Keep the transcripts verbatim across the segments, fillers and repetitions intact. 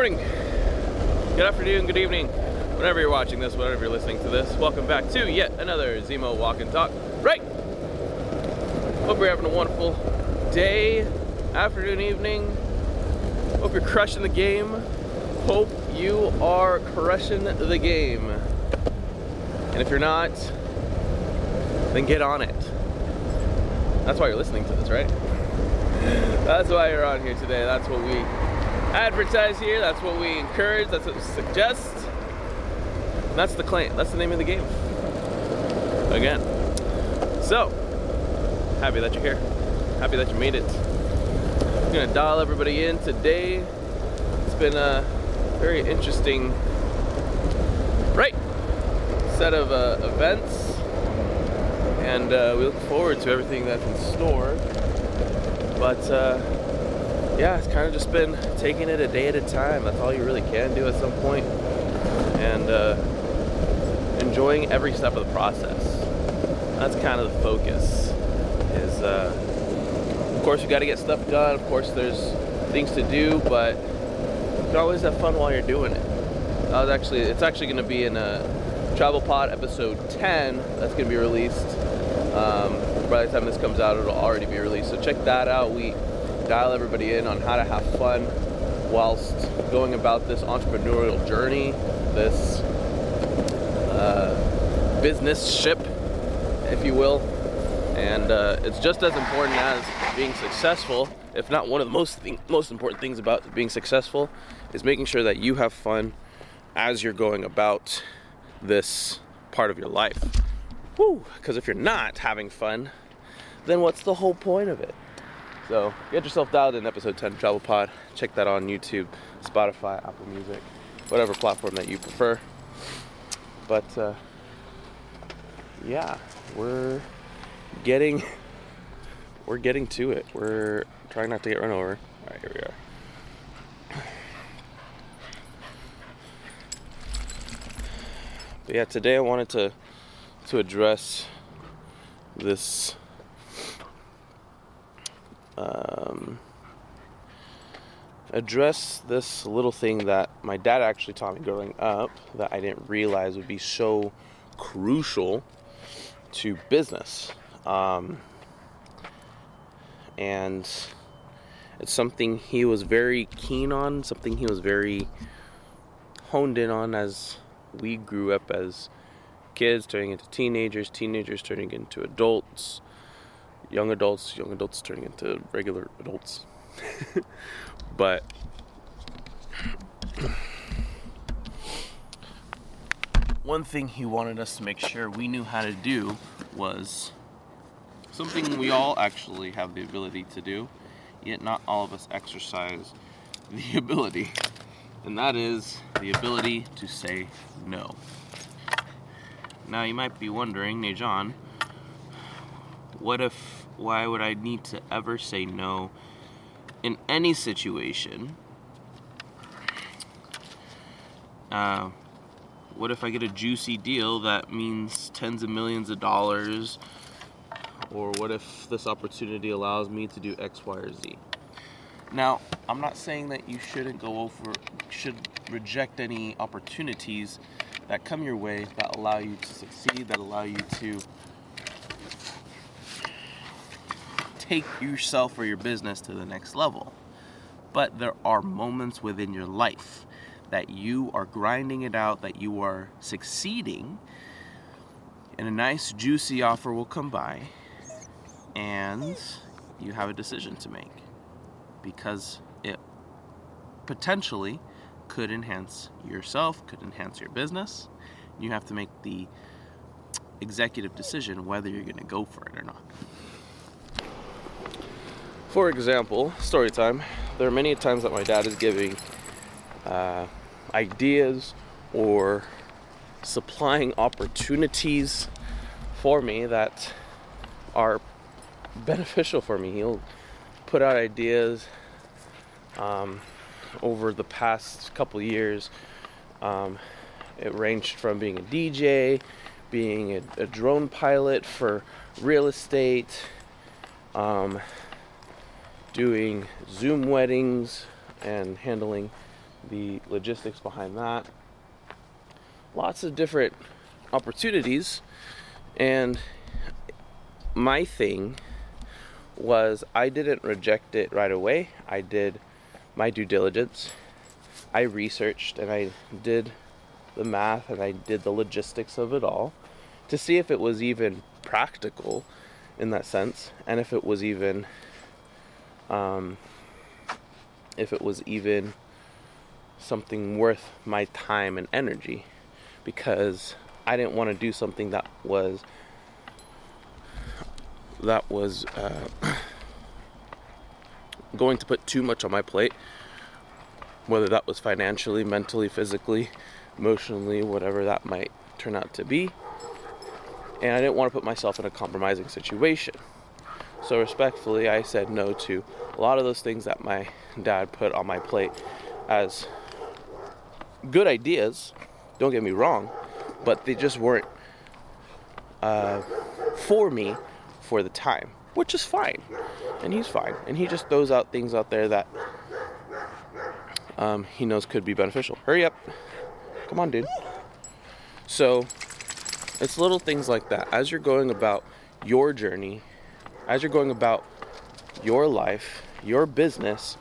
morning, good afternoon, good evening, whenever you're watching this, whenever you're listening to this. Welcome back to yet another Zemo Walk and Talk. Right! Hope you're having a wonderful day, afternoon, evening. Hope you're crushing the game. Hope you are crushing the game. And if you're not, then get on it. That's why you're listening to this, right? That's why you're on here today. That's what we advertise here. That's what we encourage. That's what we suggest. That's the claim. That's the name of the game. Again. So, happy that you're here. Happy that you made it. I'm gonna dial everybody in today. It's been a very interesting, right, set of uh, events. And uh, we look forward to everything that's in store. But uh, yeah, it's kind of just been taking it a day at a time. That's all you really can do at some point. And uh, enjoying every step of the process. That's kind of the focus. Is uh, of course you got to get stuff done. Of course there's things to do, but you can always have fun while you're doing it. I was actually, it's actually going to be in a Travel Pod episode ten that's going to be released. Um, by the time this comes out, it'll already be released. So check that out. We dial everybody in on how to have fun whilst going about this entrepreneurial journey, this uh, business ship, if you will. And uh, it's just as important as being successful, if not one of the most th- most important things about being successful, is making sure that you have fun as you're going about this part of your life. Woo! Because if you're not having fun, then what's the whole point of it? So get yourself dialed in. Episode ten, Travel Pod. Check that on YouTube, Spotify, Apple Music, whatever platform that you prefer. But uh, yeah, we're getting we're getting to it. We're trying not to get run over. All right, here we are. But yeah, today I wanted to. to address this um, address this little thing that my dad actually taught me growing up that I didn't realize would be so crucial to business, um, and it's something he was very keen on, something he was very honed in on as we grew up as kids, turning into teenagers, teenagers turning into adults, young adults, young adults turning into regular adults. But one thing he wanted us to make sure we knew how to do was something we all actually have the ability to do, yet not all of us exercise the ability, and that is the ability to say no. Now you might be wondering, hey John, what if, why would I need to ever say no in any situation? Uh, what if I get a juicy deal that means tens of millions of dollars? Or what if this opportunity allows me to do X, Y, or Z? Now, I'm not saying that you shouldn't go over, should reject any opportunities that come your way, that allow you to succeed, that allow you to take yourself or your business to the next level. But there are moments within your life that you are grinding it out, that you are succeeding, and a nice juicy offer will come by, and you have a decision to make because it potentially could enhance yourself, could enhance your business. You have to make the executive decision whether you're going to go for it or not. For example, story time. There are many times that my dad is giving uh, ideas or supplying opportunities for me that are beneficial for me. He'll put out ideas. Um, over the past couple years, um, it ranged from being a D J, being a, a drone pilot for real estate, um, doing Zoom weddings and handling the logistics behind that. Lots of different opportunities. And my thing was I didn't reject it right away. I did my due diligence. I researched and I did the math and I did the logistics of it all to see if it was even practical in that sense, and if it was even um, if it was even something worth my time and energy, because I didn't want to do something that was that was uh, going to put too much on my plate, whether that was financially, mentally, physically, emotionally, whatever that might turn out to be. And I didn't want to put myself in a compromising situation. So respectfully, I said no to a lot of those things that my dad put on my plate as good ideas, don't get me wrong, but they just weren't uh, for me for the time, which is fine. And he's fine. And he just throws out things out there that um, he knows could be beneficial. Hurry up. Come on, dude. So it's little things like that. As you're going about your journey, as you're going about your life, your business,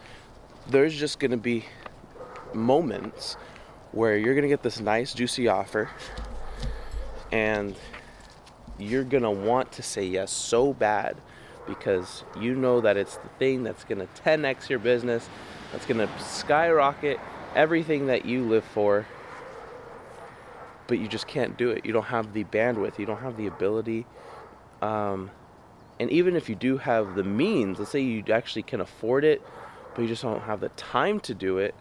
there's just going to be moments where you're going to get this nice, juicy offer, and you're going to want to say yes so bad because you know that it's the thing that's going to ten x your business, that's going to skyrocket everything that you live for. But you just can't do it. You don't have the bandwidth. You don't have the ability. Um, and even if you do have the means, let's say you actually can afford it, but you just don't have the time to do it,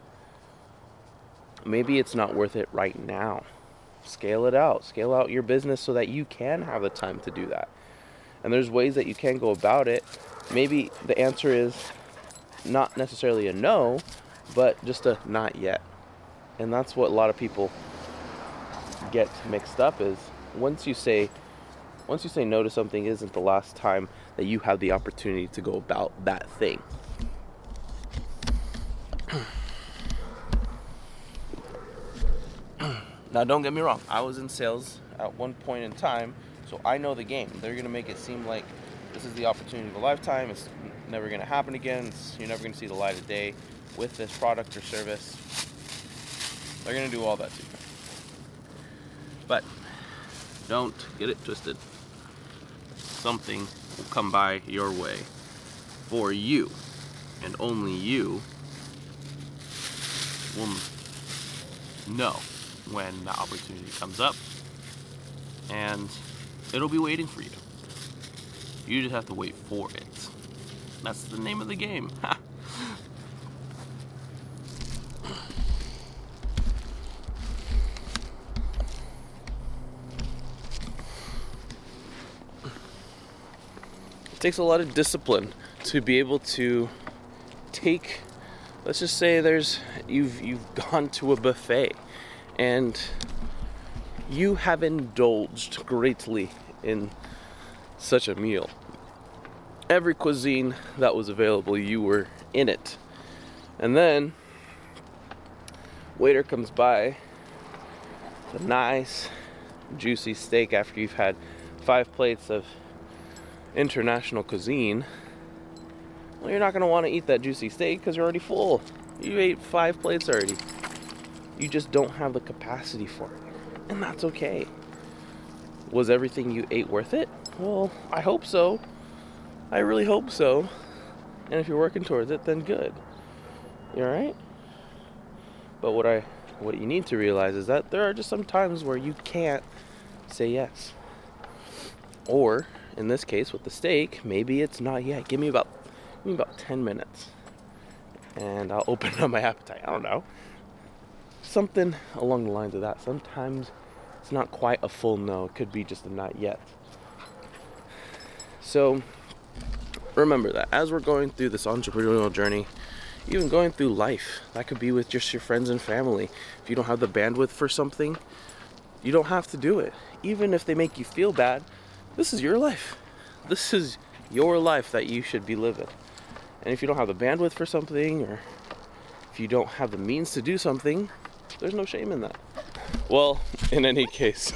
maybe it's not worth it right now. Scale it out. Scale out your business so that you can have the time to do that. And there's ways that you can go about it. Maybe the answer is not necessarily a no, but just a not yet. And that's what a lot of people get mixed up is once you say once you say no to something, isn't the last time that you have the opportunity to go about that thing. Now don't get me wrong, I was in sales at one point in time, so I know the game. They're gonna make it seem like this is the opportunity of a lifetime, it's never gonna happen again, it's, you're never gonna see the light of day with this product or service. They're gonna do all that too. But don't get it twisted. Something will come by your way for you, and only you will know when the opportunity comes up, and it'll be waiting for you. You just have to wait for it. That's the name of the game. It takes a lot of discipline to be able to take, let's just say there's you've you've gone to a buffet and you have indulged greatly in such a meal. Every cuisine that was available, you were in it. And then waiter comes by with a nice juicy steak after you've had five plates of international cuisine. Well, you're not going to want to eat that juicy steak because you're already full. You ate five plates already. You just don't have the capacity for it, and that's okay. Was everything you ate worth it? Well, I hope so. I really hope so. And if you're working towards it, then good. You all right? But what I what you need to realize is that there are just some times where you can't say yes. Or in this case, with the steak, maybe it's not yet. Give me about, give me about ten minutes, and I'll open up my appetite. I don't know. Something along the lines of that. Sometimes it's not quite a full no. It could be just a not yet. So remember that as we're going through this entrepreneurial journey, even going through life, that could be with just your friends and family. If you don't have the bandwidth for something, you don't have to do it. Even if they make you feel bad, this is your life. This is your life that you should be living. And if you don't have the bandwidth for something, or if if you don't have the means to do something, there's no shame in that. Well, in any case,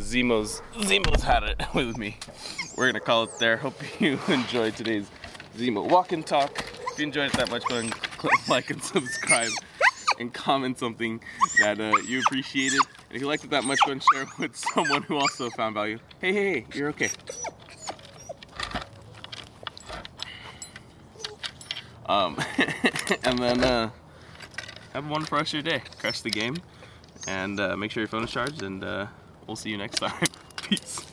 Zemo's Zemo's had it with me. We're gonna call it there. Hope you enjoyed today's Zemo Walk and Talk. If you enjoyed it that much, go and click like and subscribe and comment something that uh, you appreciated. And if you liked it that much, go and share it with someone who also found value. Hey, hey, hey, you're okay. Um, and then uh, have one for the rest of your day. Crush the game, and uh, make sure your phone is charged, and uh, we'll see you next time. Peace.